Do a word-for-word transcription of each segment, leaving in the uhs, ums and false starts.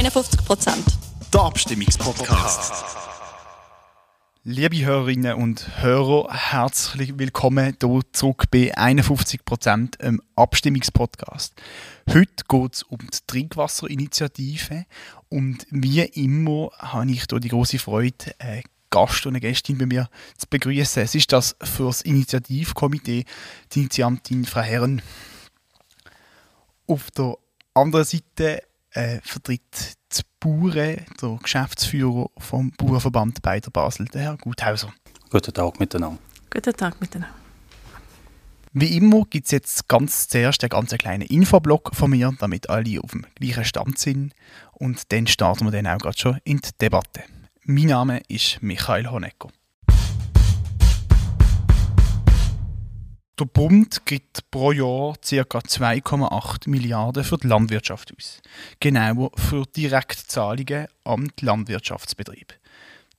einundfünfzig Prozent. Der Abstimmungspodcast. Liebe Hörerinnen und Hörer, herzlich willkommen hier zurück bei einundfünfzig Prozent, im Abstimmungspodcast. Heute geht es um die Trinkwasserinitiative und wie immer habe ich hier die grosse Freude, einen Gast und eine Gästin bei mir zu begrüßen. Es ist das für das Initiativkomitee, die Initiantin Frau Herren. Auf der anderen Seite äh, vertritt die Bauern, der Geschäftsführer vom Bauernverband Beider Basel, der Herr Guthauser. Guten Tag miteinander. Guten Tag miteinander. Wie immer gibt es jetzt ganz zuerst einen ganz kleinen Infoblock von mir, damit alle auf dem gleichen Stand sind. Und dann starten wir dann auch gerade schon in die Debatte. Mein Name ist Michael Honecker. Der Bund gibt pro Jahr ca. zwei Komma acht Milliarden für die Landwirtschaft aus. Genauer für Direktzahlungen an den Landwirtschaftsbetrieb.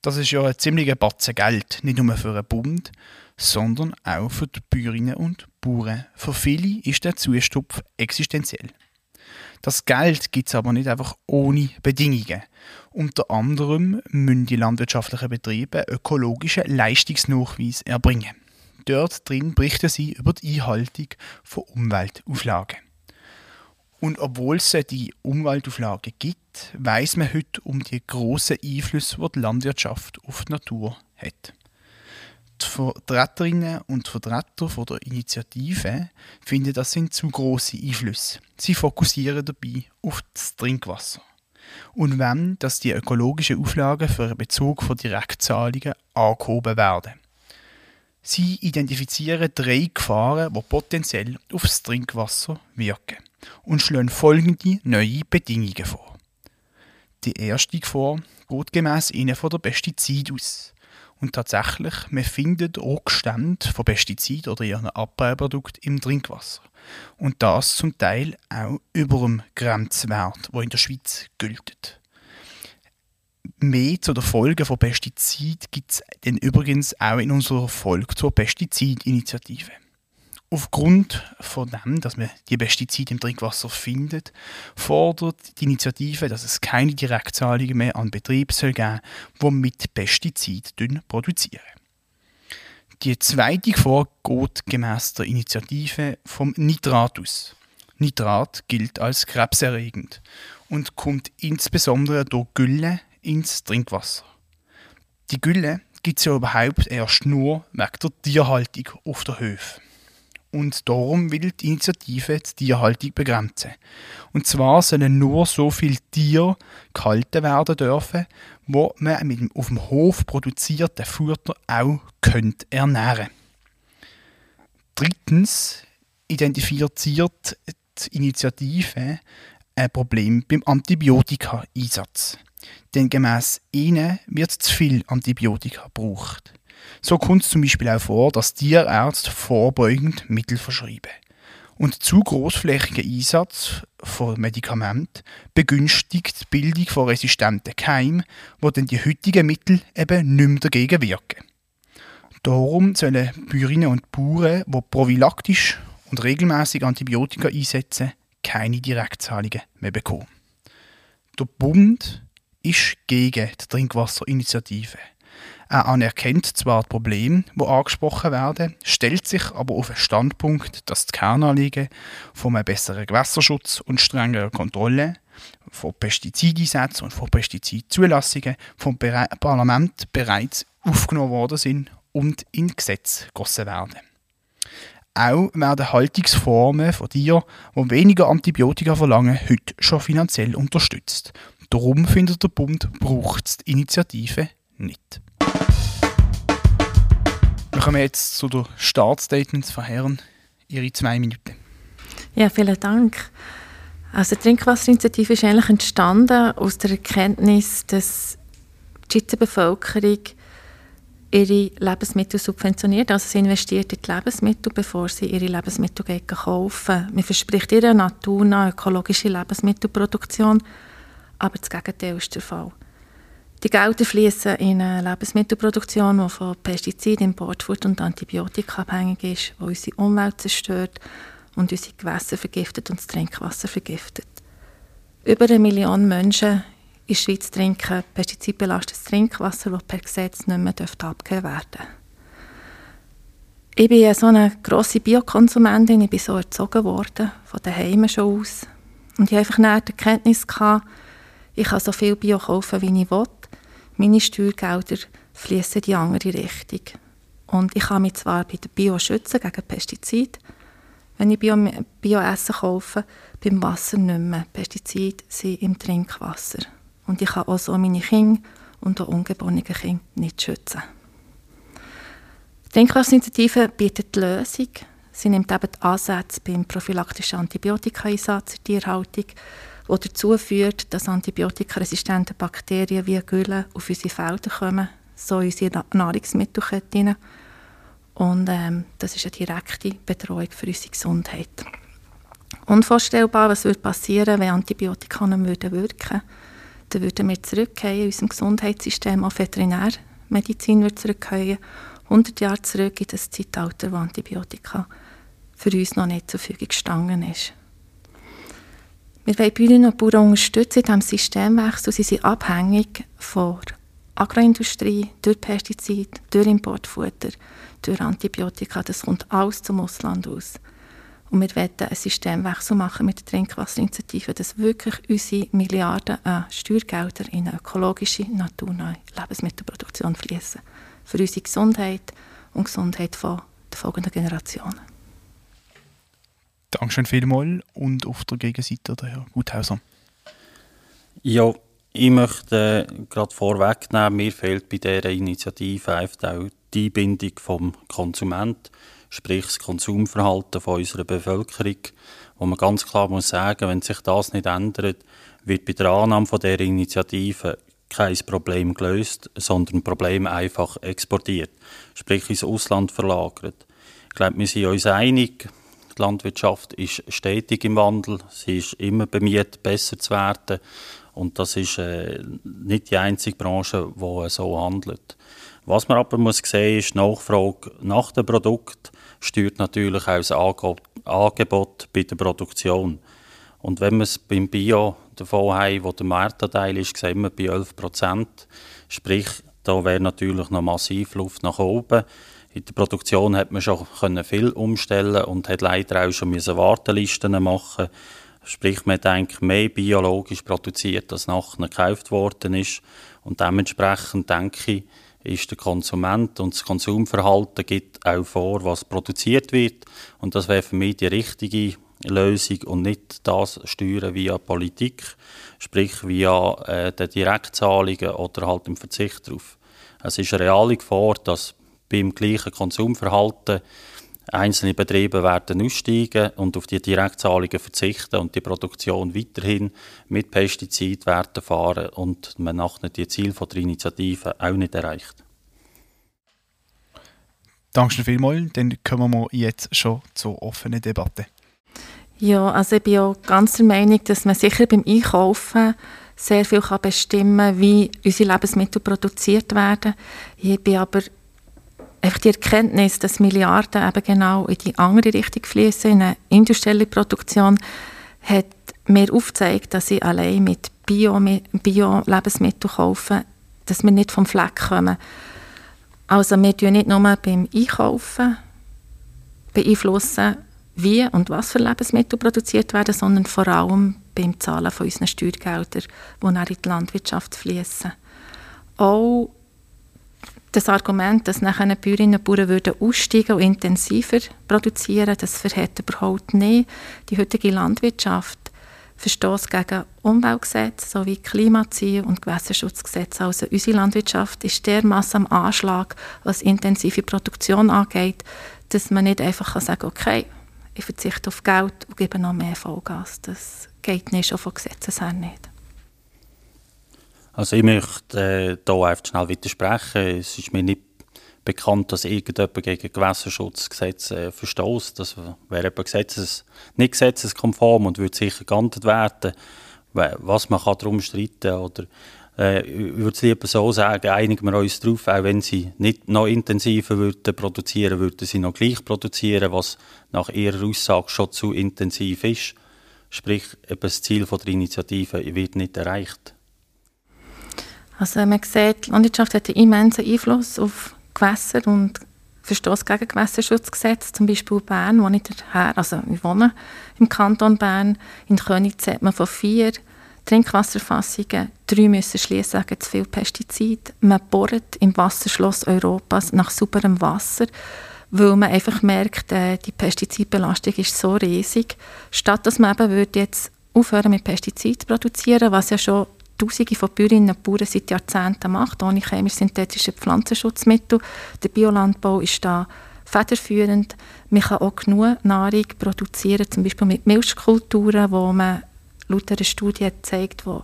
Das ist ja ein ziemlicher Batzen Geld, nicht nur für den Bund, sondern auch für die Bäuerinnen und Bauern. Für viele ist der Zustupf existenziell. Das Geld gibt es aber nicht einfach ohne Bedingungen. Unter anderem müssen die landwirtschaftlichen Betriebe ökologischen Leistungsnachweis erbringen. Dort drin berichten sie über die Einhaltung von Umweltauflagen. Und obwohl es die Umweltauflagen gibt, weiss man heute um die grossen Einflüsse, die die Landwirtschaft auf die Natur hat. Die Vertreterinnen und Vertreter von der Initiative finden, das sind zu grosse Einflüsse. Sie fokussieren dabei auf das Trinkwasser. Und wenn, dass die ökologischen Auflagen für den Bezug von Direktzahlungen angehoben werden. Sie identifizieren drei Gefahren, die potenziell auf das Trinkwasser wirken und schlagen folgende neue Bedingungen vor. Die erste Gefahr geht gemäss ihnen von der Pestizid aus. Und tatsächlich, man findet auch Gestände von Pestiziden oder ihren Abbauprodukten im Trinkwasser. Und das zum Teil auch über dem Grenzwert, der in der Schweiz gilt. Mehr zu den Folgen von Pestiziden gibt es dann übrigens auch in unserer Folge zur Pestizidinitiative. Aufgrund von dem, dass man die Pestizide im Trinkwasser findet, fordert die Initiative, dass es keine Direktzahlungen mehr an Betriebe soll geben soll, die mit Pestiziden produzieren. Die zweite Gefahr geht gemäss der Initiative vom Nitrat aus. Nitrat gilt als krebserregend und kommt insbesondere durch Gülle ins Trinkwasser. Die Gülle gibt es ja überhaupt erst nur wegen der Tierhaltung auf der Höfe. Und darum will die Initiative die Tierhaltung begrenzen. Und zwar sollen nur so viele Tiere gehalten werden dürfen, die man mit dem auf dem Hof produzierten Futter auch könnte ernähren. Drittens identifiziert die Initiative ein Problem beim Antibiotika-Einsatz. Denn gemäss ihnen wird zu viel Antibiotika gebraucht. So kommt es zum Beispiel auch vor, dass Tierärzte vorbeugend Mittel verschreiben. Und zu grossflächiger Einsatz von Medikamenten begünstigt die Bildung von resistenten Keimen, wo dann die heutigen Mittel eben nicht mehr dagegen wirken. Darum sollen Bäuerinnen und Bauern, die prophylaktisch und regelmäßig Antibiotika einsetzen, keine Direktzahlungen mehr bekommen. Der Bund ist gegen die Trinkwasserinitiative. Er anerkennt zwar die Probleme, die angesprochen werden, stellt sich aber auf den Standpunkt, dass die Kernanliegen von einem besseren Gewässerschutz und strengerer Kontrolle, von Pestizideinsätzen und von Pestizidzulassungen vom Parlament bereits aufgenommen worden sind und in Gesetz gegossen werden. Auch werden Haltungsformen von Tieren, die weniger Antibiotika verlangen, heute schon finanziell unterstützt. Darum findet der Bund, braucht es die Initiative nicht. Wir kommen jetzt zu den Startstatements von Herren. Ihre zwei Minuten. Ja, vielen Dank. Also die Trinkwasserinitiative ist eigentlich entstanden aus der Erkenntnis, dass die Schweizer Bevölkerung ihre Lebensmittel subventioniert. Also sie investiert in die Lebensmittel, bevor sie ihre Lebensmittel kaufen. Man verspricht ihrer Natur nach ökologische Lebensmittelproduktion, aber das Gegenteil ist der Fall. Die Gelder fließen in eine Lebensmittelproduktion, die von Pestiziden, Importfutter und Antibiotika abhängig ist, die unsere Umwelt zerstört und unsere Gewässer vergiftet und das Trinkwasser vergiftet. Über eine Million Menschen in der Schweiz trinken pestizidbelastetes Trinkwasser, das per Gesetz nicht mehr abgegeben werden darf. Ich bin so eine grosse Biokonsumentin, ich bin so erzogen worden, von daheim schon aus. Und ich hatte einfach nachher die Erkenntnis, ich kann so viel Bio kaufen, wie ich will. Meine Steuergelder fließen in die andere Richtung. Und ich kann mich zwar bei der Bio schützen gegen Pestizide, wenn ich Bio, Bio-Essen kaufe, beim Wasser nicht mehr. Pestizide sind im Trinkwasser. Und ich kann auch so meine Kinder und auch ungeborenen Kinder nicht schützen. Die Trinkwasserinitiative bietet die Lösung. Sie nimmt eben die Ansätze beim prophylaktischen Antibiotikaeinsatz in der Tierhaltung, die dazu führt, dass antibiotikaresistente Bakterien wie Gülle auf unsere Felder kommen, so unsere Nahrungsmittelketten. Und ähm, das ist eine direkte Bedrohung für unsere Gesundheit. Unvorstellbar, was würde passieren, wenn Antibiotika nicht wirken würden. Dann würden wir zurückkehren in unserem Gesundheitssystem, auch Veterinärmedizin würde zurückkehren. hundert Jahre zurück in das Zeitalter, wo Antibiotika für uns noch nicht zur Verfügung gestanden ist. Wir wollen Bäuerinnen und Bauern unterstützen in diesem Systemwechsel. Sie sind abhängig von der Agroindustrie, durch Pestizide, durch Importfutter, durch Antibiotika. Das kommt alles zum Ausland aus. Und wir wollen einen Systemwechsel machen mit der Trinkwasserinitiative, dass wirklich unsere Milliarden an Steuergeldern in eine ökologische, naturnahe Lebensmittelproduktion fließen. Für unsere Gesundheit und die Gesundheit von der folgenden Generationen. Dankeschön vielmals und auf der Gegenseite der Herr Guthauser. Ja, ich möchte äh, gerade vorwegnehmen, mir fehlt bei dieser Initiative einfach auch die Einbindung vom Konsument, sprich das Konsumverhalten von unserer Bevölkerung, wo man ganz klar muss sagen, wenn sich das nicht ändert, wird bei der Annahme von dieser Initiative kein Problem gelöst, sondern ein Problem einfach exportiert, sprich ins Ausland verlagert. Ich glaube, wir sind uns einig, die Landwirtschaft ist stetig im Wandel, sie ist immer bemüht, besser zu werden und das ist äh, nicht die einzige Branche, die so handelt. Was man aber muss sehen muss, ist die Nachfrage nach dem Produkt steuert natürlich auch das Angebot bei der Produktion. Und wenn wir es beim Bio davon haben, wo der Marktanteil ist, sehen wir bei elf Prozent. Sprich, da wäre natürlich noch massiv Luft nach oben. In der Produktion hat man schon viel umstellen und hat leider auch schon Wartelisten machen. Sprich, man denkt, mehr biologisch produziert, als nachher gekauft worden ist. Und dementsprechend denke ich, ist der Konsument und das Konsumverhalten gibt auch vor, was produziert wird. Und das wäre für mich die richtige Lösung und nicht das steuern via Politik, sprich via äh, den Direktzahlungen oder halt im Verzicht darauf. Es ist eine reale Gefahr, dass beim gleichen Konsumverhalten einzelne Betriebe werden aussteigen und auf die Direktzahlungen verzichten und die Produktion weiterhin mit Pestizidwerten fahren und man nachher die Ziele der Initiative auch nicht erreicht. Dankeschön vielmals, dann kommen wir jetzt schon zur offenen Debatte. Ja, also ich bin auch ganz der Meinung, dass man sicher beim Einkaufen sehr viel kann bestimmen kann, wie unsere Lebensmittel produziert werden. Ich bin aber einfach die Erkenntnis, dass Milliarden eben genau in die andere Richtung fließen, in eine industrielle Produktion, hat mir aufgezeigt, dass ich allein mit Bio, Bio-Lebensmitteln kaufen, dass wir nicht vom Fleck kommen. Also wir tun nicht nur beim Einkaufen beeinflussen, wie und was für Lebensmittel produziert werden, sondern vor allem beim Zahlen von unseren Steuergeldern, die dann in die Landwirtschaft fließen. Auch das Argument, dass nachher die Bäuerinnen und Bauern würden aussteigen und intensiver produzieren, das verhält überhaupt nicht. Die heutige Landwirtschaft verstößt gegen Umweltgesetze sowie Klimaziele und Gewässerschutzgesetze. Also unsere Landwirtschaft ist dermassen am Anschlag, was intensive Produktion angeht, dass man nicht einfach sagen kann, okay, ich verzichte auf Geld und gebe noch mehr Vollgas. Das geht nicht, schon von Gesetzes her nicht. Also ich möchte hier äh, einfach schnell widersprechen. Es ist mir nicht bekannt, dass irgendjemand gegen Gewässerschutzgesetze äh, verstößt. Das wäre Gesetzes, nicht gesetzeskonform und würde sicher geahndet werden. Was man kann darum streiten oder äh, ich würde es lieber so sagen, einigen wir uns darauf, auch wenn sie nicht noch intensiver würden produzieren, würden sie noch gleich produzieren, was nach ihrer Aussage schon zu intensiv ist. Sprich, das Ziel der Initiative wird nicht erreicht. Also man sieht, die Landwirtschaft hat einen immensen Einfluss auf Gewässer und Verstoß gegen Gewässerschutzgesetz, zum Beispiel Bern, wo ich daher, also ich wohne im Kanton Bern, in Köniz hat man von vier Trinkwasserfassungen, drei müssen schliessen wegen zu viel Pestizid. Man bohrt im Wasserschloss Europas nach sauberem Wasser, weil man einfach merkt, die Pestizidbelastung ist so riesig. Statt dass man eben würde jetzt aufhören mit Pestizid zu produzieren, was ja schon Tausende von Bäuerinnen und Bauern seit Jahrzehnten macht, ohne chemisch-synthetische Pflanzenschutzmittel. Der Biolandbau ist da federführend. Man kann auch genug Nahrung produzieren, zum Beispiel mit Milchkulturen, wo man laut einer Studie zeigt, die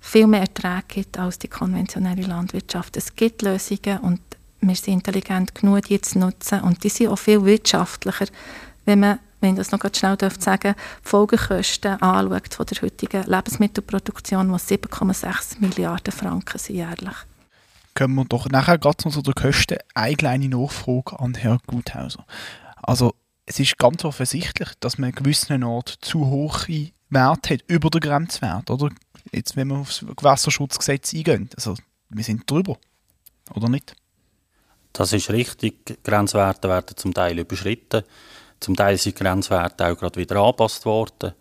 viel mehr Erträge gibt als die konventionelle Landwirtschaft. Es gibt Lösungen und wir sind intelligent genug, die zu nutzen. Und die sind auch viel wirtschaftlicher, wenn man, wenn ich das noch ganz schnell sagen darf, die Folgekosten anschaut von der heutigen Lebensmittelproduktion, die sieben Komma sechs Milliarden Franken sind jährlich. Können wir doch nachher gerade zu den Kosten eine kleine Nachfrage an Herrn Guthauser. Also es ist ganz offensichtlich, dass man an gewissen Orten zu hohe Werte hat, über den Grenzwert, oder? Jetzt, wenn wir auf das Gewässerschutzgesetz eingehen. Also wir sind drüber, oder nicht? Das ist richtig. Grenzwerte werden zum Teil überschritten. Zum Teil sind Grenzwerte auch gerade wieder angepasst worden.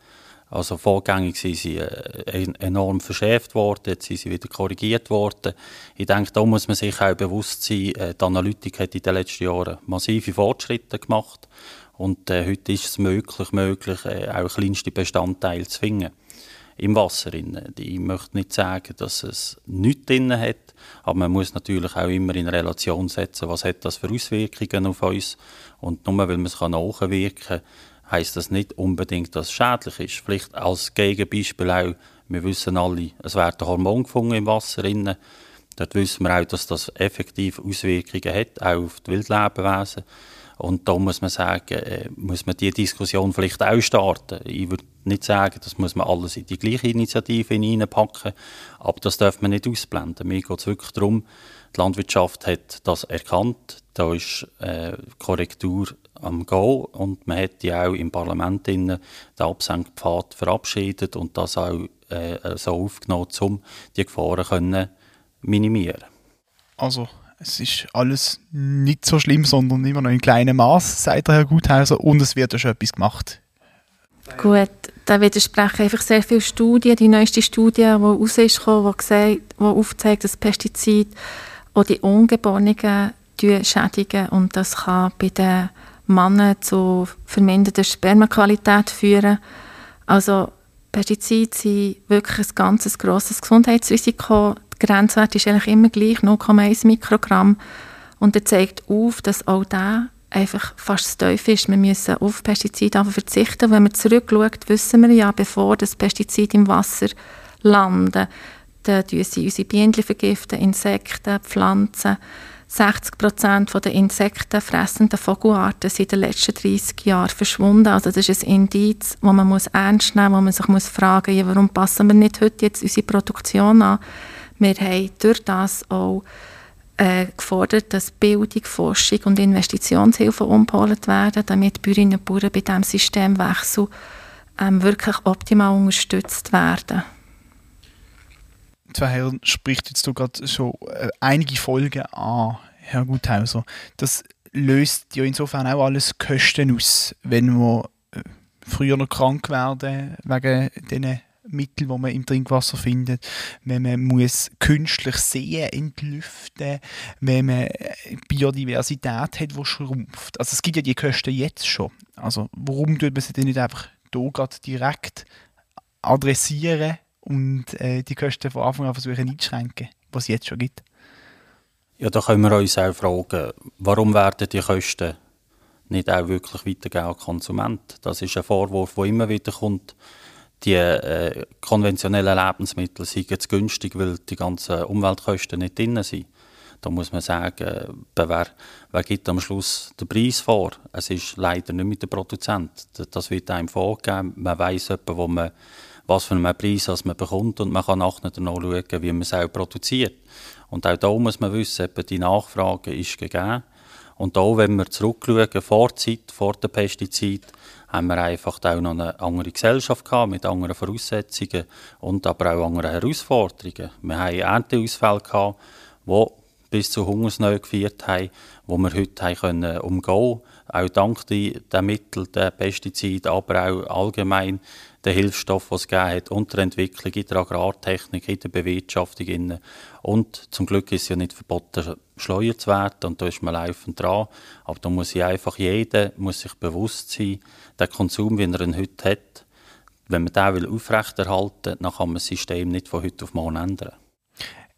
Also vorgängig sind sie enorm verschärft worden, jetzt sind sie wieder korrigiert worden. Ich denke, da muss man sich auch bewusst sein, die Analytik hat in den letzten Jahren massive Fortschritte gemacht. Und äh, heute ist es möglich, möglich äh, auch kleinste Bestandteile zu finden im Wasser. Ich möchte nicht sagen, dass es nichts drin hat, aber man muss natürlich auch immer in Relation setzen, was hat das für Auswirkungen auf uns. Und nur weil man es nachwirken kann, heisst das nicht unbedingt, dass es schädlich ist. Vielleicht als Gegenbeispiel auch, wir wissen alle, es werden Hormone gefunden im Wasser. Dort wissen wir auch, dass das effektiv Auswirkungen hat, auch auf die Wildlebewesen. Und da muss man sagen, muss man diese Diskussion vielleicht auch starten. Ich würde nicht sagen, das muss man alles in die gleiche Initiative hineinpacken, aber das darf man nicht ausblenden. Mir geht es wirklich darum, die Landwirtschaft hat das erkannt, da ist äh, Korrektur am Gehen und man hat ja auch im Parlament den Absenkpfad verabschiedet und das auch äh, so aufgenommen, um die Gefahren können minimieren. Also es ist alles nicht so schlimm, sondern immer noch in kleinem Maß, sagt der Herr Guthauser, und es wird ja schon etwas gemacht. Gut, da widersprechen einfach sehr viele Studien. Die neueste Studie, die raus ist, die aufzeigt, dass Pestizide auch die Ungeborenen schädigen. Und das kann bei den Männern zu verminderter Spermaqualität führen. Also Pestizide sind wirklich ein ganz grosses Gesundheitsrisiko. Der Grenzwert ist eigentlich immer gleich, null Komma eins Mikrogramm. Und er zeigt auf, dass auch der einfach fast das Teufel ist. Wir müssen auf Pestizide verzichten. Wenn man zurückschaut, wissen wir ja, bevor das Pestizid im Wasser landen, dann vergiften sie unsere Bienen, vergiften, Insekten, Pflanzen. sechzig Prozent der insektenfressenden Vogelarten sind in den letzten dreissig Jahren verschwunden. Also das ist ein Indiz, das man ernst nehmen muss, wo man sich muss fragen muss, ja, warum passen wir nicht heute jetzt unsere Produktion an? Wir haben durch das auch äh, gefordert, dass Bildung, Forschung und Investitionshilfe umgeholt werden, damit Bäuerinnen und Bauern bei diesem Systemwechsel ähm, wirklich optimal unterstützt werden. Zwar Herr spricht jetzt gerade schon äh, einige Folgen an, Herr Guthauser. Das löst ja insofern auch alles Kosten aus, wenn wir äh, früher noch krank werden wegen diesen Mittel, die man im Trinkwasser findet, wenn man muss künstlich Seen entlüften, wenn man Biodiversität hat, die schrumpft. Also es gibt ja die Kosten jetzt schon. Also warum tut man sie denn nicht einfach hier gerade direkt adressieren und äh, die Kosten von Anfang an versuchen einzuschränken, was es jetzt schon gibt? Ja, da können wir uns auch fragen, warum werden die Kosten nicht auch wirklich weitergehen an den Konsumenten? Das ist ein Vorwurf, der immer wieder kommt. Die äh, konventionellen Lebensmittel sind jetzt günstig, weil die ganzen Umweltkosten nicht drin sind. Da muss man sagen, wer, wer gibt am Schluss den Preis vor? Es ist leider nicht mit dem Produzent. Das wird einem vorgegeben. Man weiss etwa, wo man, was für einen Preis als man bekommt und man kann nachher noch schauen, wie man es auch produziert. Und auch da muss man wissen, etwa die Nachfrage ist gegeben. Und auch wenn wir zurückschauen, vor der Zeit, vor der Pestizid, haben wir einfach auch noch eine andere Gesellschaft gehabt, mit anderen Voraussetzungen und aber auch anderen Herausforderungen. Wir hatten Ernteausfälle gehabt, die bis zu Hungersnöten geführt haben, die wir heute können umgehen konnten. Auch dank der Mittel, der Pestizide, aber auch allgemein der Hilfsstoff, den es gegeben hat, und der Entwicklung in der Agrartechnik, in der Bewirtschaftung. Und zum Glück ist es ja nicht verboten, Schleuer zu werden, und da ist man laufend dran. Aber da muss sich einfach jeder muss sich bewusst sein, der Konsum, wie er ihn heute hat, wenn man den aufrechterhalten will, dann kann man das System nicht von heute auf morgen ändern.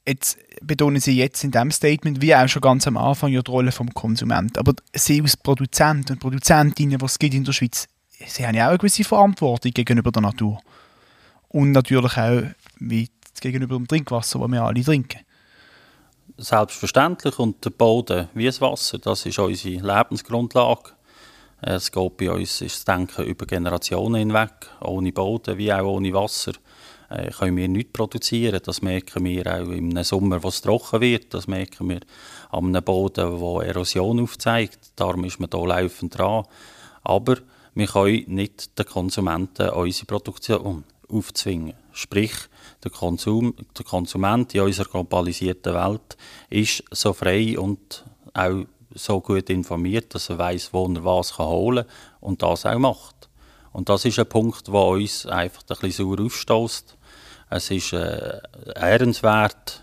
Jetzt betonen Sie jetzt in diesem Statement, wie auch schon ganz am Anfang, ja die Rolle des Konsumenten. Aber Sie als Produzenten und Produzentinnen, die es gibt in der Schweiz, Sie haben ja auch eine gewisse Verantwortung gegenüber der Natur. Und natürlich auch wie gegenüber dem Trinkwasser, das wir alle trinken. Selbstverständlich. Und der Boden wie das Wasser, das ist unsere Lebensgrundlage. Es geht bei uns ist das Denken über Generationen hinweg. Ohne Boden wie auch ohne Wasser können wir nichts produzieren. Das merken wir auch im Sommer, wo es trocken wird. Das merken wir am Boden, wo Erosion aufzeigt. Darum ist man hier laufend dran. Aber wir können nicht den Konsumenten unsere Produktion aufzwingen. Sprich, der, Konsum, der Konsument in unserer globalisierten Welt ist so frei und auch so gut informiert, dass er weiss, wo er was holen kann und das auch macht. Und das ist ein Punkt, der uns einfach ein bisschen sauer aufstösst. Es ist äh, ehrenswert,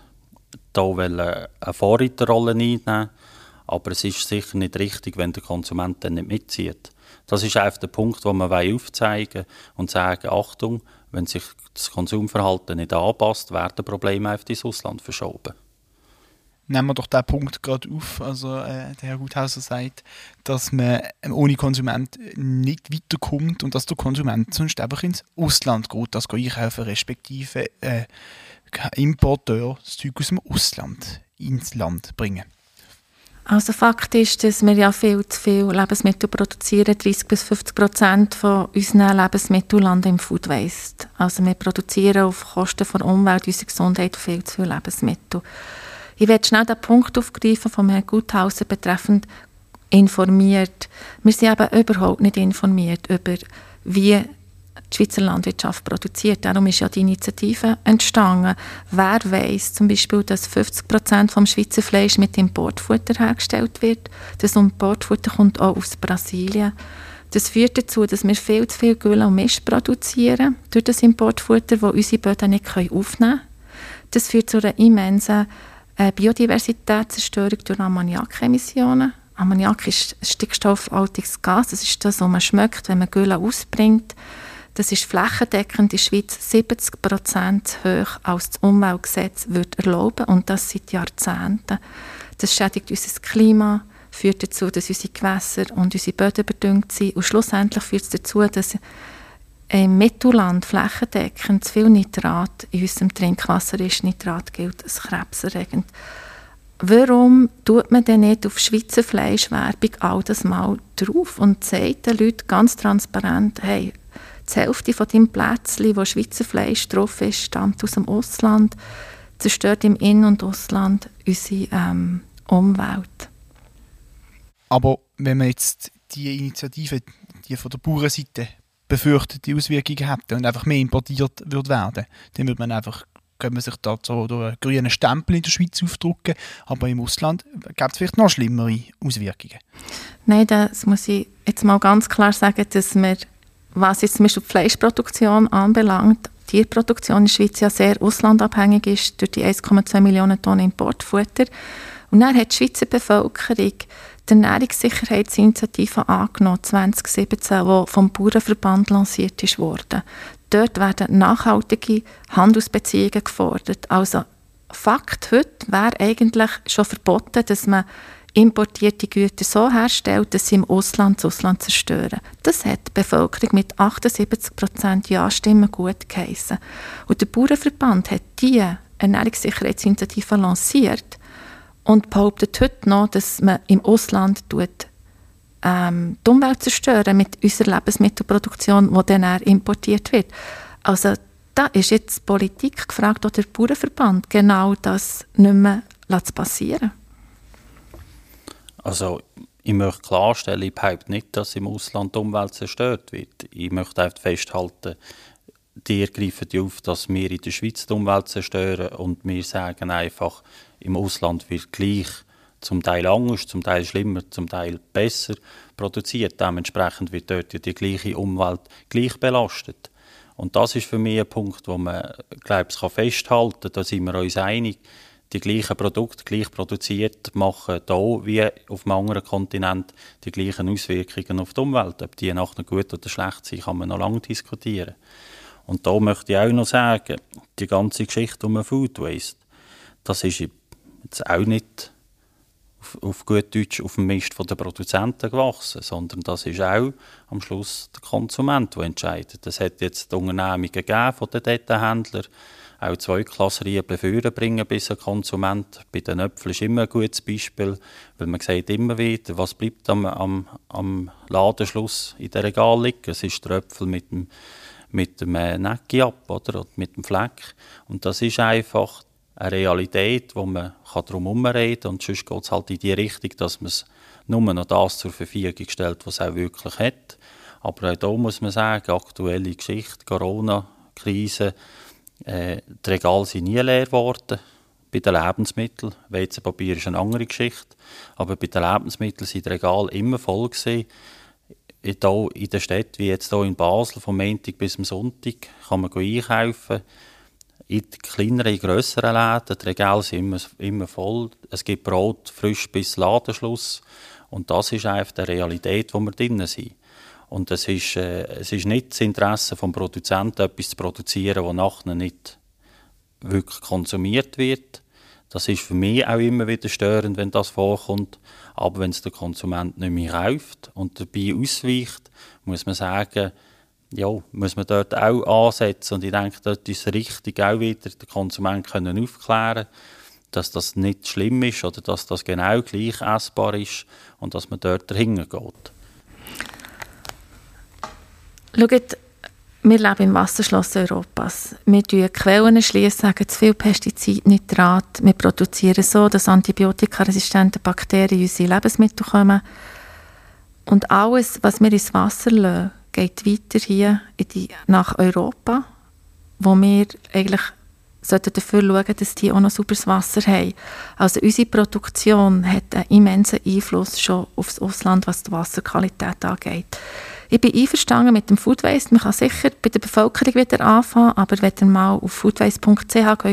hier eine Vorreiterrolle einnehmen, aber es ist sicher nicht richtig, wenn der Konsument dann nicht mitzieht. Das ist einfach der Punkt, den wir aufzeigen und sagen, Achtung, wenn sich das Konsumverhalten nicht anpasst, werden Probleme einfach ins Ausland verschoben. Nehmen wir doch diesen Punkt gerade auf. Also, äh, der Herr Guthauser sagt, dass man ohne Konsument nicht weiterkommt und dass der Konsument sonst einfach ins Ausland geht. Das kann ich auch respektive äh, Importeur das Zeug aus dem Ausland ins Land bringen. Also Fakt ist, dass wir ja viel zu viele Lebensmittel produzieren. dreißig bis fünfzig Prozent von unseren Lebensmitteln landen im Food Waste. Also wir produzieren auf Kosten der Umwelt, unserer Gesundheit viel zu viele Lebensmittel. Ich werde schnell den Punkt aufgreifen von Herrn Guthauser betreffend informiert. Wir sind eben überhaupt nicht informiert über, wie die Schweizer Landwirtschaft produziert. Darum ist ja die Initiative entstanden. Wer weiss zum Beispiel, dass fünfzig Prozent vom Schweizer Fleisch mit Importfutter hergestellt wird? Das Importfutter kommt auch aus Brasilien. Das führt dazu, dass wir viel zu viel Gülle und Mist produzieren durch das Importfutter, das unsere Böden nicht aufnehmen können. Das führt zu einer immensen Biodiversitätszerstörung durch Ammoniak-Emissionen. Ammoniak ist ein stickstoffhaltiges Gas. Das ist das, was man schmeckt, wenn man Gülle ausbringt. Das ist flächendeckend in der Schweiz siebzig Prozent höher als das Umweltgesetz würde erlauben. Und das seit Jahrzehnten. Das schädigt unser Klima, führt dazu, dass unsere Gewässer und unsere Böden bedüngt sind. Und schlussendlich führt es dazu, dass im Mittelland flächendeckend zu viel Nitrat in unserem Trinkwasser ist. Nitrat gilt als krebserregend. Warum tut man denn nicht auf Schweizer Fleischwerbung all das mal drauf und sagt den Leuten ganz transparent, hey, die Hälfte von deinem Plätzchen, wo Schweizer Fleisch drauf ist, stammt aus dem Ausland, zerstört im In- und Ausland unsere ähm, Umwelt. Aber wenn man jetzt die Initiative, die von der Bauernseite befürchtete Auswirkungen hätte und einfach mehr importiert würde werden, dann würde man einfach, könnte man sich da so durch einen grünen Stempel in der Schweiz aufdrucken, aber im Ausland gibt es vielleicht noch schlimmere Auswirkungen. Nein, das muss ich jetzt mal ganz klar sagen, dass wir, was jetzt zum Beispiel die Fleischproduktion anbelangt, die Tierproduktion in der Schweiz ja sehr auslandabhängig ist durch die eins Komma zwei Millionen Tonnen Importfutter. Und dann hat die Schweizer Bevölkerung die Ernährungssicherheitsinitiative angenommen, zwanzig siebzehn, die vom Bauernverband lanciert wurde. Dort werden nachhaltige Handelsbeziehungen gefordert. Also Fakt heute wäre eigentlich schon verboten, dass man importierte Güter so herstellt, dass sie im Ausland das Ausland zerstören. Das hat die Bevölkerung mit achtundsiebzig Prozent Ja-Stimmen gut geheissen. Und der Bauernverband hat diese Ernährungssicherheitsinitiative lanciert und behauptet heute noch, dass man im Ausland tut, ähm, die Umwelt zerstören mit unserer Lebensmittelproduktion, die dann importiert wird. Also da ist jetzt Politik gefragt, oder der Bauernverband, genau das nicht mehr zu passieren. Also Ich möchte klarstellen, ich behaupte nicht, dass im Ausland die Umwelt zerstört wird. Ich möchte einfach festhalten, die greifen die auf, dass wir in der Schweiz die Umwelt zerstören und wir sagen einfach, im Ausland wird gleich zum Teil anders, zum Teil schlimmer, zum Teil besser produziert. Dementsprechend wird dort die gleiche Umwelt gleich belastet. Und das ist für mich ein Punkt, wo man, glaube ich, festhalten kann. Da sind wir uns einig. Die gleichen Produkte, gleich produziert, machen hier wie auf einem anderen Kontinent die gleichen Auswirkungen auf die Umwelt. Ob die nachher gut oder schlecht sind, kann man noch lange diskutieren. Und da möchte ich auch noch sagen, die ganze Geschichte um Food Waste, das ist jetzt auch nicht auf, auf gut Deutsch auf dem Mist der Produzenten gewachsen, sondern das ist auch am Schluss der Konsument, der entscheidet. Es hat jetzt Unternehmungen gegeben von den Detailhändlern, auch Zweiklasserriebel vorbringen bis ein Konsument. Bei den Äpfeln ist immer ein gutes Beispiel, weil man sieht immer wieder, was bleibt am, am, am Ladenschluss in den Regal liegen. Es ist der Äpfel mit dem, mit dem Necki ab, oder? Oder mit dem Fleck. Und das ist einfach eine Realität, wo man darum herumreden kann. Und sonst geht es halt in die Richtung, dass man nur noch das zur Verfügung stellt, was es auch wirklich hat. Aber auch da muss man sagen, aktuelle Geschichte, Corona-Krise, Äh, die Regale sind nie leer geworden bei den Lebensmitteln. Weizenpapier ist eine andere Geschichte. Aber bei den Lebensmitteln sind die Regale immer voll gewesen. Hier in der Stadt, wie jetzt hier in Basel, vom Montag bis zum Sonntag, kann man einkaufen. In kleineren, in grösseren Läden, die Regale sind immer, immer voll. Es gibt Brot frisch bis Ladenschluss. Und das ist einfach die Realität, in der wir drin sind. Und es ist, äh, es ist nicht das Interesse des Produzenten, etwas zu produzieren, das nachher nicht wirklich konsumiert wird. Das ist für mich auch immer wieder störend, wenn das vorkommt. Aber wenn es der Konsument nicht mehr kauft und dabei ausweicht, muss man sagen, ja, muss man dort auch ansetzen. Und ich denke, dort ist es richtig, auch wieder den Konsumenten aufklären können, dass das nicht schlimm ist oder dass das genau gleich essbar ist und dass man dort dahinter geht. Schaut, wir leben im Wasserschloss Europas. Wir schließen Quellen, sagen zu viel Pestizidnitrat. Wir produzieren so, dass antibiotikaresistente Bakterien in unsere Lebensmittel kommen. Und alles, was wir ins Wasser lassen, geht weiter hier in die, nach Europa, wo wir eigentlich dafür schauen sollten, dass die auch noch sauberes Wasser haben. Also unsere Produktion hat einen immensen Einfluss schon auf das Ausland, was die Wasserqualität angeht. Ich bin einverstanden mit dem Food Waste. Man kann sicher bei der Bevölkerung wieder anfangen, aber wenn ihr mal auf foodwaste punkt c h schaut,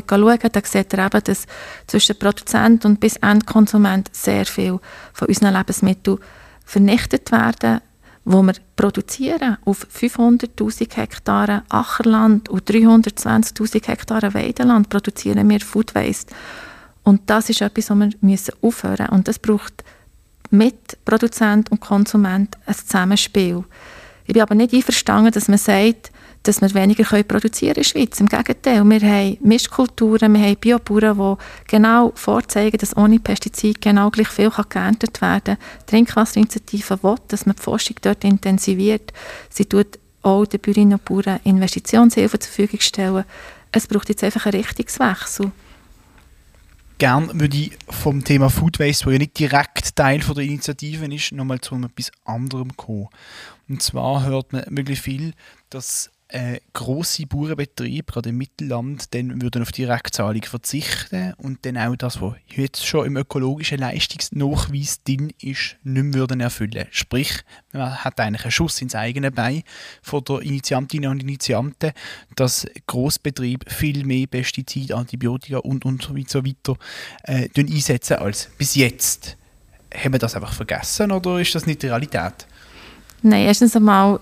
dann seht ihr eben, dass zwischen Produzent und bis Endkonsument sehr viel von unseren Lebensmitteln vernichtet werden, wo wir produzieren auf fünfhunderttausend Hektaren Ackerland und dreihundertzwanzigtausend Hektaren Weideland produzieren wir Food Waste. Und das ist etwas, wo wir müssen aufhören müssen. Und das braucht mit Produzent und Konsument ein Zusammenspiel. Ich bin aber nicht einverstanden, dass man sagt, dass wir weniger produzieren können in der Schweiz. Im Gegenteil, wir haben Mischkulturen, wir haben Biobauern, die genau vorzeigen, dass ohne Pestizide genau gleich viel geerntet werden kann. Die Trinkwasserinitiative will, dass man die Forschung dort intensiviert. Sie tut auch den Bäuerinnen und Bauern Investitionshilfe zur Verfügung stellen. Es braucht jetzt einfach einen Richtungswechsel. Gerne würde ich vom Thema Food Waste, das ja nicht direkt Teil von der Initiative ist, nochmal zu etwas anderem kommen. Und zwar hört man wirklich viel, dass äh, grosse Bauernbetriebe, gerade im Mittelland, dann würden auf Direktzahlung verzichten und dann auch das, was jetzt schon im ökologischen Leistungsnachweis drin ist, nicht mehr würden erfüllen. Sprich, man hat eigentlich einen Schuss ins eigene Bein von der Initiantinnen und Initianten, dass Grossbetriebe viel mehr Pestizide, Antibiotika und, und so weiter äh, einsetzen als bis jetzt. Haben wir das einfach vergessen oder ist das nicht die Realität? Nein, erstens einmal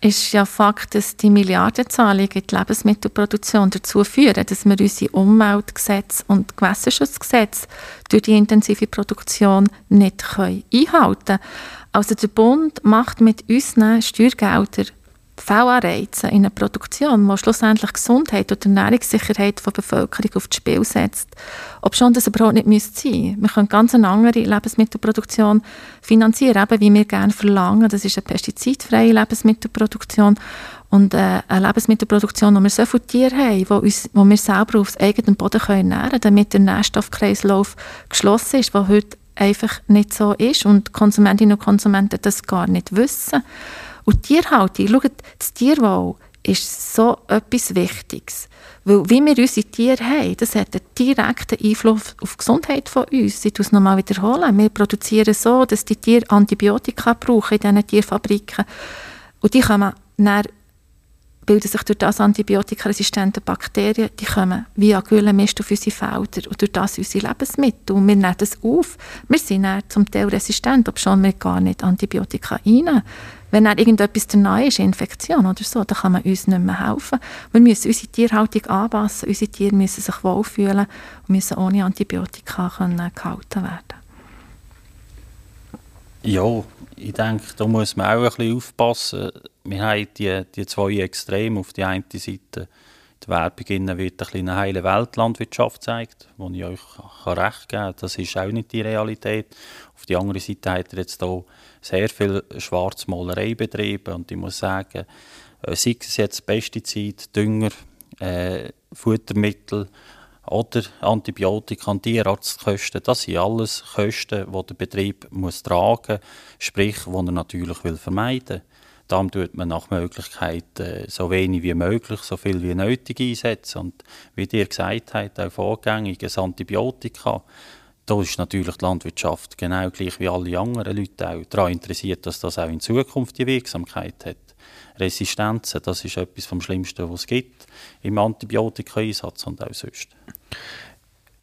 ist ja Fakt, dass die Milliardenzahlungen in die Lebensmittelproduktion dazu führen, dass wir unsere Umweltgesetze und Gewässerschutzgesetze durch die intensive Produktion nicht können einhalten können. Also der Bund macht mit unseren Steuergeldern Fehlanreize in einer Produktion, die schlussendlich Gesundheit und Ernährungssicherheit der Bevölkerung aufs Spiel setzt. Obschon das überhaupt nicht sein müsste. Wir können ganz eine andere Lebensmittelproduktion finanzieren, eben wie wir gerne verlangen. Das ist eine pestizidfreie Lebensmittelproduktion und eine Lebensmittelproduktion, wo wir so viele Tiere haben, wo, uns, wo wir selber aufs eigenen Boden ernähren können, damit der Nährstoffkreislauf geschlossen ist, der heute einfach nicht so ist und die Konsumentinnen und Konsumenten das gar nicht wissen. Und Tierhaltung, schaut, das Tierwohl ist so etwas Wichtiges. Weil wie wir unsere Tiere haben, das hat einen direkten Einfluss auf die Gesundheit von uns. Ich tue es nochmal wiederholen. Wir produzieren so, dass die Tiere Antibiotika brauchen in diesen Tierfabriken. Und die kommen dann, bilden sich durch das antibiotikaresistente Bakterien, die kommen via Güllemist auf unsere Felder und durch das unsere Lebensmittel. Und wir nehmen das auf. Wir sind dann zum Teil resistent, ob schon wir gar nicht Antibiotika einnehmen. Wenn dann irgendetwas danach ist, Infektion oder so, dann kann man uns nicht mehr helfen. Wir müssen unsere Tierhaltung anpassen, unsere Tiere müssen sich wohlfühlen und müssen ohne Antibiotika können gehalten werden. Ja, ich denke, da muss man auch ein bisschen aufpassen. Wir haben die, die zwei Extreme. Auf der einen Seite, die Werbung wird ein bisschen eine heile Weltlandwirtschaft gezeigt, wo ich euch recht geben kann. Das ist auch nicht die Realität. Auf der anderen Seite hat er jetzt hier sehr viel Schwarzmalerei betrieben. Und ich muss sagen, sei es jetzt Pestizid, Dünger, äh, Futtermittel oder Antibiotika und Tierarztkosten, das sind alles Kosten, die der Betrieb muss tragen muss, sprich, die er natürlich will vermeiden will. Darum tut man nach Möglichkeit äh, so wenig wie möglich, so viel wie nötig einsetzen. Und wie ihr gesagt habt, auch vorgängiges Antibiotika, da ist natürlich die Landwirtschaft genau gleich wie alle anderen Leute auch daran interessiert, dass das auch in Zukunft die Wirksamkeit hat. Resistenzen, das ist etwas vom Schlimmsten, was es gibt im Antibiotika-Einsatz und auch sonst.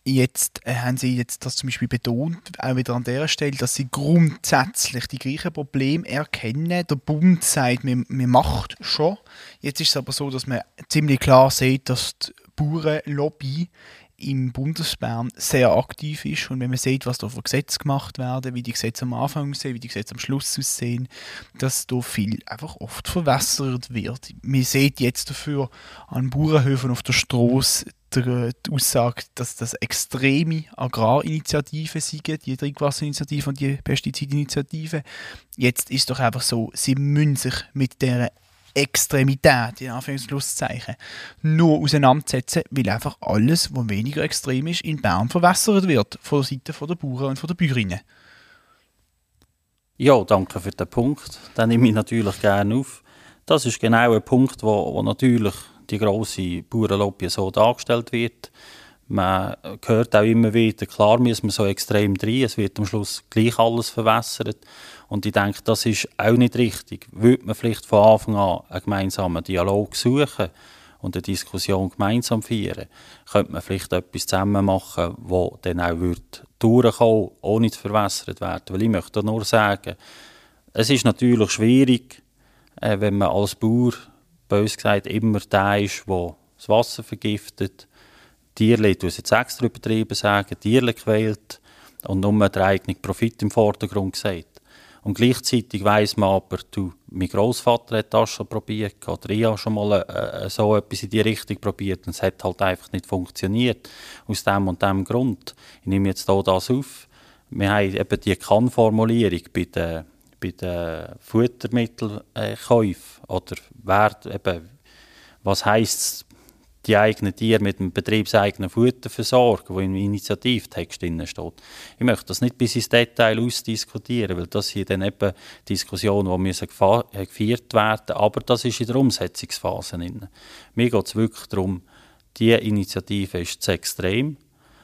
Jetzt äh, haben Sie jetzt das zum Beispiel betont, auch wieder an dieser Stelle, dass Sie grundsätzlich die gleichen Probleme erkennen. Der Bund sagt, man, man macht schon. Jetzt ist es aber so, dass man ziemlich klar sieht, dass die Bauernlobby im Bundesbern sehr aktiv ist. Und wenn man sieht, was da für Gesetze gemacht werden, wie die Gesetze am Anfang aussehen, wie die Gesetze am Schluss aussehen, dass da viel einfach oft verwässert wird. Man sieht jetzt dafür an Bauernhöfen auf der Straße die Aussage, dass das extreme Agrarinitiativen sind, die Trinkwasserinitiative und die Pestizidinitiative. Jetzt ist doch einfach so, sie müssen sich mit dieser Extremität, in Anführungszeichen, nur auseinandersetzen, weil einfach alles, was weniger extrem ist, in Bern verwässert wird, von der Seite der Bauern und der Bäuerinnen. Ja, danke für den Punkt. Den nehme ich natürlich gerne auf. Das ist genau ein Punkt, wo, wo natürlich die grosse Bauernlobby so dargestellt wird. Man hört auch immer wieder, klar müssen wir so extrem rein, es wird am Schluss gleich alles verwässert. Und ich denke, das ist auch nicht richtig. Würde man vielleicht von Anfang an einen gemeinsamen Dialog suchen und eine Diskussion gemeinsam feiern, könnte man vielleicht etwas zusammen machen, das dann auch durchkommen würde, ohne zu verwässert werden. Weil ich möchte nur sagen, es ist natürlich schwierig, wenn man als Bauer, bös gesagt, immer der ist, der das Wasser vergiftet, Tierle, du hast jetzt extra übertrieben sagen, Tierle quält und nur der eigene Profit im Vordergrund sieht. Und gleichzeitig weiss man aber, du, mein Grossvater hat das schon probiert, oder ich habe schon mal äh, so etwas in die Richtung probiert und es hat halt einfach nicht funktioniert. Aus dem und dem Grund. Ich nehme jetzt hier das auf. Wir haben eben die Kann-Formulierung bei den, bei den Futtermittelkäufen. Oder wer, eben, was heisst es, die eigenen Tiere mit dem betriebseigenen Futter versorgen, wo im Initiativtext drin steht. Ich möchte das nicht bis ins Detail ausdiskutieren, weil das hier dann eben Diskussionen, die gefeiert werden, aber das ist in der Umsetzungsphase. Mir geht es wirklich darum, diese Initiative ist zu extrem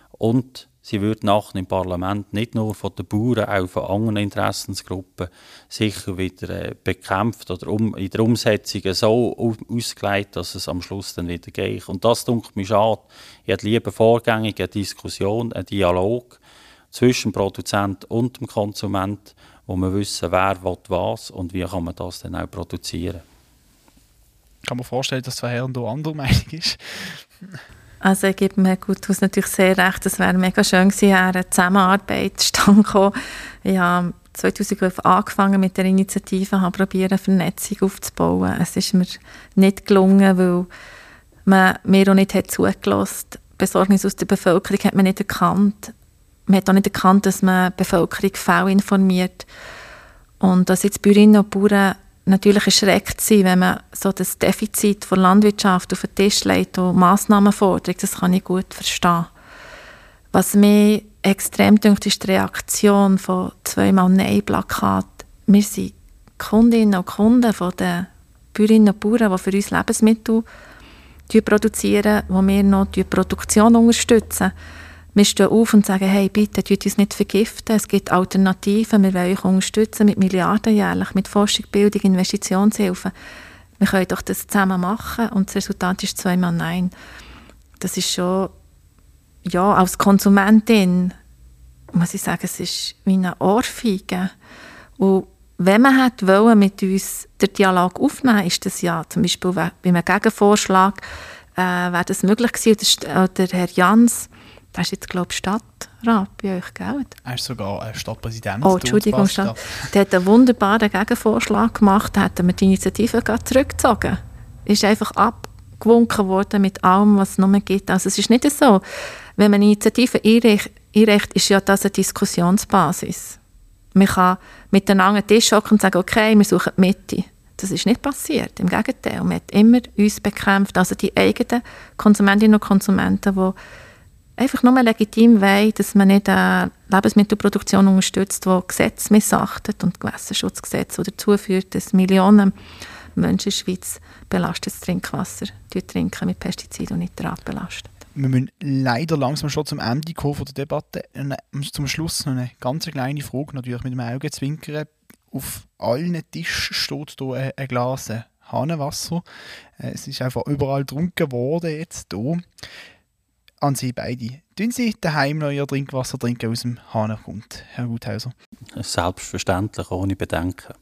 und sie wird nachher im Parlament nicht nur von den Bauern, auch von anderen Interessensgruppen sicher wieder bekämpft oder um, in der Umsetzung so ausgelegt, dass es am Schluss dann wieder geht. Und das tut mir schade. Ich hätte lieber vorgängig eine Diskussion, einen Dialog zwischen Produzent und dem Konsument, wo wir wissen, wer will was und wie kann man das dann auch produzieren. Kann man vorstellen, dass zwei Herren da anderer Meinung ist? Also ich gebe mir Guthauser natürlich sehr recht, es wäre mega schön gewesen, eine Zusammenarbeit stand gekommen. Ich habe zweitausendelf angefangen mit der Initiative, habe probiert, eine Vernetzung aufzubauen. Es ist mir nicht gelungen, weil man mir auch nicht zugelassen hat. Die Besorgnis aus der Bevölkerung hat man nicht erkannt. Man hat auch nicht erkannt, dass man die Bevölkerung fehlinformiert. Und dass jetzt Bäuerinnen und Bauern natürlich erschreckt sein, wenn man so das Defizit von Landwirtschaft auf den Tisch legt und Massnahmen fordert. Das kann ich gut verstehen. Was mich extrem dünkt, ist die Reaktion von zweimal Nein-Plakat. Wir sind Kundinnen und Kunden von den Bäuerinnen und Bauern, die für uns Lebensmittel produzieren, wo wir noch die Produktion unterstützen. Wir stehen auf und sagen, hey, bitte, tut uns nicht vergiften, es gibt Alternativen, wir wollen euch unterstützen mit Milliarden jährlich, mit Forschung, Bildung, Investitionshilfe. Wir können doch das zusammen machen und das Resultat ist zweimal Nein. Das ist schon, ja, als Konsumentin muss ich sagen, es ist wie eine Ohrfeige. Und wenn man hat wollen, mit uns den Dialog aufnehmen, ist das ja zum Beispiel bei einem Gegenvorschlag äh, wäre das möglich gewesen. Der Herr Jans, der ist jetzt, glaube ich, Stadtrat bei euch, gell? Er ist sogar Stadtpräsident. Oh, Entschuldigung, Stadt. Der hat einen wunderbaren Gegenvorschlag gemacht, da hat man die Initiative gerade zurückgezogen. Ist einfach abgewunken worden mit allem, was es noch mehr gibt. Also es ist nicht so, wenn man Initiativen einreicht, einreicht, ist ja das eine Diskussionsbasis. Man kann miteinander einen Tisch hocken und sagen, okay, wir suchen die Mitte. Das ist nicht passiert, im Gegenteil. Man hat immer uns bekämpft, also die eigenen Konsumentinnen und Konsumenten, die einfach nur legitim wollen, dass man nicht eine Lebensmittelproduktion unterstützt, die Gesetze missachtet und Gewässerschutzgesetz, das dazu führt, dass Millionen Menschen in der Schweiz belastetes Trinkwasser trinken mit Pestiziden und Nitrat belastet. Wir müssen leider langsam schon zum Ende kommen von der Debatte. Zum Schluss noch eine ganz kleine Frage, natürlich mit dem Augenzwinkern. Auf allen Tischen steht hier ein Glas Hahnenwasser. Es ist einfach überall getrunken worden jetzt hier. An Sie beide. Tun Sie daheim noch Ihr Trinkwasser trinken aus dem Hahnengrund, Herr Guthauser? Selbstverständlich, ohne Bedenken.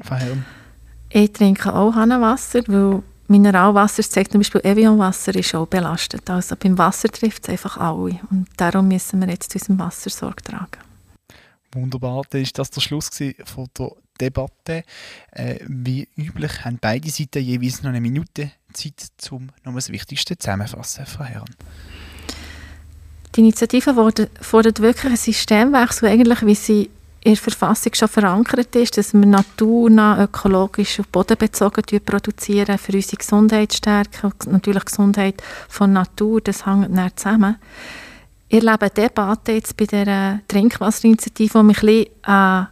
Frau Herrn? Ich trinke auch Hahnenwasser, weil Mineralwasser, das zeigt zum Beispiel Evian-Wasser, ist auch belastet. Also beim Wasser trifft es einfach alle. Und darum müssen wir jetzt zu unserem Wasser Sorge tragen. Wunderbar, dann war das der Schluss von der Debatte. Äh, wie üblich haben beide Seiten jeweils noch eine Minute Zeit, um noch das Wichtigste zusammenzufassen, Frau Herren. Die Initiative fordert wirklich einen Systemwechsel, eigentlich, wie sie in der Verfassung schon verankert ist, dass wir naturnah, ökologisch und bodenbezogen produzieren, für unsere Gesundheit stärken und natürlich die Gesundheit von Natur, das hängt näher zusammen. Ich erlebe eine Debatte jetzt bei dieser Trinkwasserinitiative, die mich ein bisschen an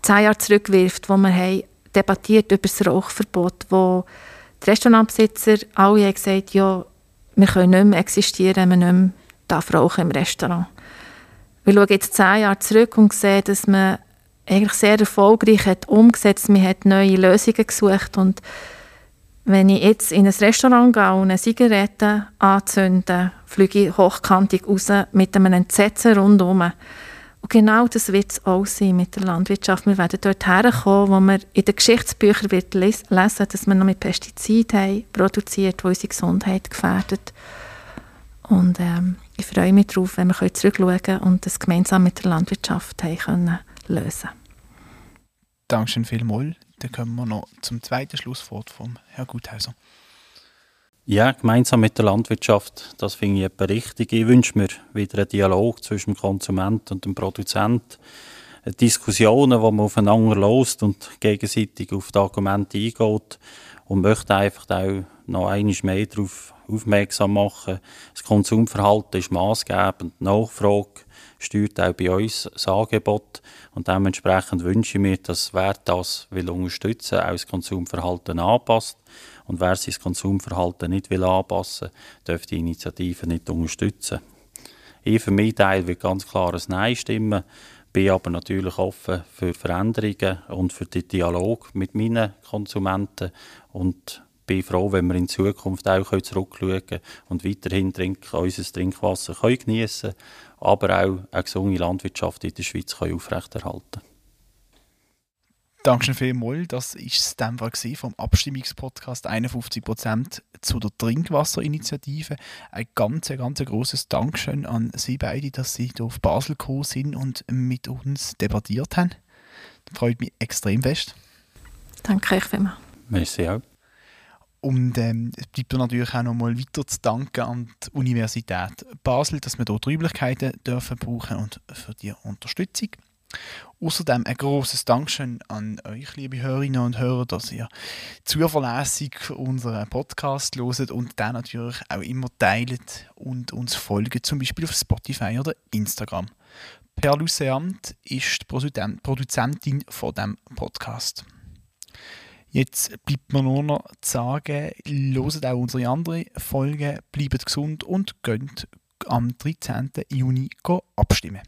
zehn Jahre zurückwirft, wo wir haben debattiert über das Rauchverbot, wo die Restaurantbesitzer alle haben gesagt, ja, wir können nicht mehr existieren, wir können nicht mehr rauchen im Restaurant. Wir schauen jetzt zehn Jahre zurück und sehen, dass man eigentlich sehr erfolgreich hat umgesetzt hat. Man hat neue Lösungen gesucht. Und wenn ich jetzt in ein Restaurant gehe und eine Zigarette anzünde, fliege ich hochkantig raus mit einem Entsetzen rundherum. Und genau das wird es auch sein mit der Landwirtschaft. Wir werden dort herkommen, wo man in den Geschichtsbüchern wird lesen, dass wir noch mit Pestiziden produziert, die unsere Gesundheit gefährdet. Und ähm, ich freue mich darauf, wenn wir zurückschauen können und das gemeinsam mit der Landwirtschaft haben können lösen. Dankeschön vielmals. Dann kommen wir noch zum zweiten Schlusswort von Herrn Guthauser. Ja, gemeinsam mit der Landwirtschaft, das finde ich richtig. Ich wünsche mir wieder einen Dialog zwischen dem Konsumenten und dem Produzenten. Diskussionen, wo man aufeinander hört und gegenseitig auf die Argumente eingeht. Und möchte einfach auch noch einmal mehr darauf aufmerksam machen. Das Konsumverhalten ist maßgebend. Die Nachfrage steuert auch bei uns das Angebot. Und dementsprechend wünsche ich mir, dass wer das will unterstützen will, auch das Konsumverhalten anpasst. Und wer sein Konsumverhalten nicht will anpassen will, darf die Initiative nicht unterstützen. Ich für meinen Teil will ganz klar ein Nein stimmen. Ich bin aber natürlich offen für Veränderungen und für den Dialog mit meinen Konsumenten und bin froh, wenn wir in Zukunft auch zurückschauen können und weiterhin trinken, unser Trinkwasser können geniessen können, aber auch eine gesunde Landwirtschaft in der Schweiz können aufrechterhalten. Dankeschön vielmals. Das war es dann vom Abstimmungspodcast einundfünfzig Prozent zu der Trinkwasserinitiative. Ein ganz, ganz grosses Dankeschön an Sie beide, dass Sie hier auf Basel gekommen sind und mit uns debattiert haben. Das freut mich extrem fest. Danke euch vielmals. Merci auch. Und ähm, es bleibt natürlich auch noch mal weiter zu danken an die Universität Basel, dass wir hier die Räumlichkeiten dürfen brauchen und für die Unterstützung. Außerdem ein grosses Dankeschön an euch, liebe Hörerinnen und Hörer, dass ihr zuverlässig unseren Podcast hört und den natürlich auch immer teilt und uns folgt, zum Beispiel auf Spotify oder Instagram. Per Luceant ist die Produzentin von diesem Podcast. Jetzt bleibt mir nur noch zu sagen, hört auch unsere anderen Folgen, bleibt gesund und könnt am dreizehnten Juni abstimmen.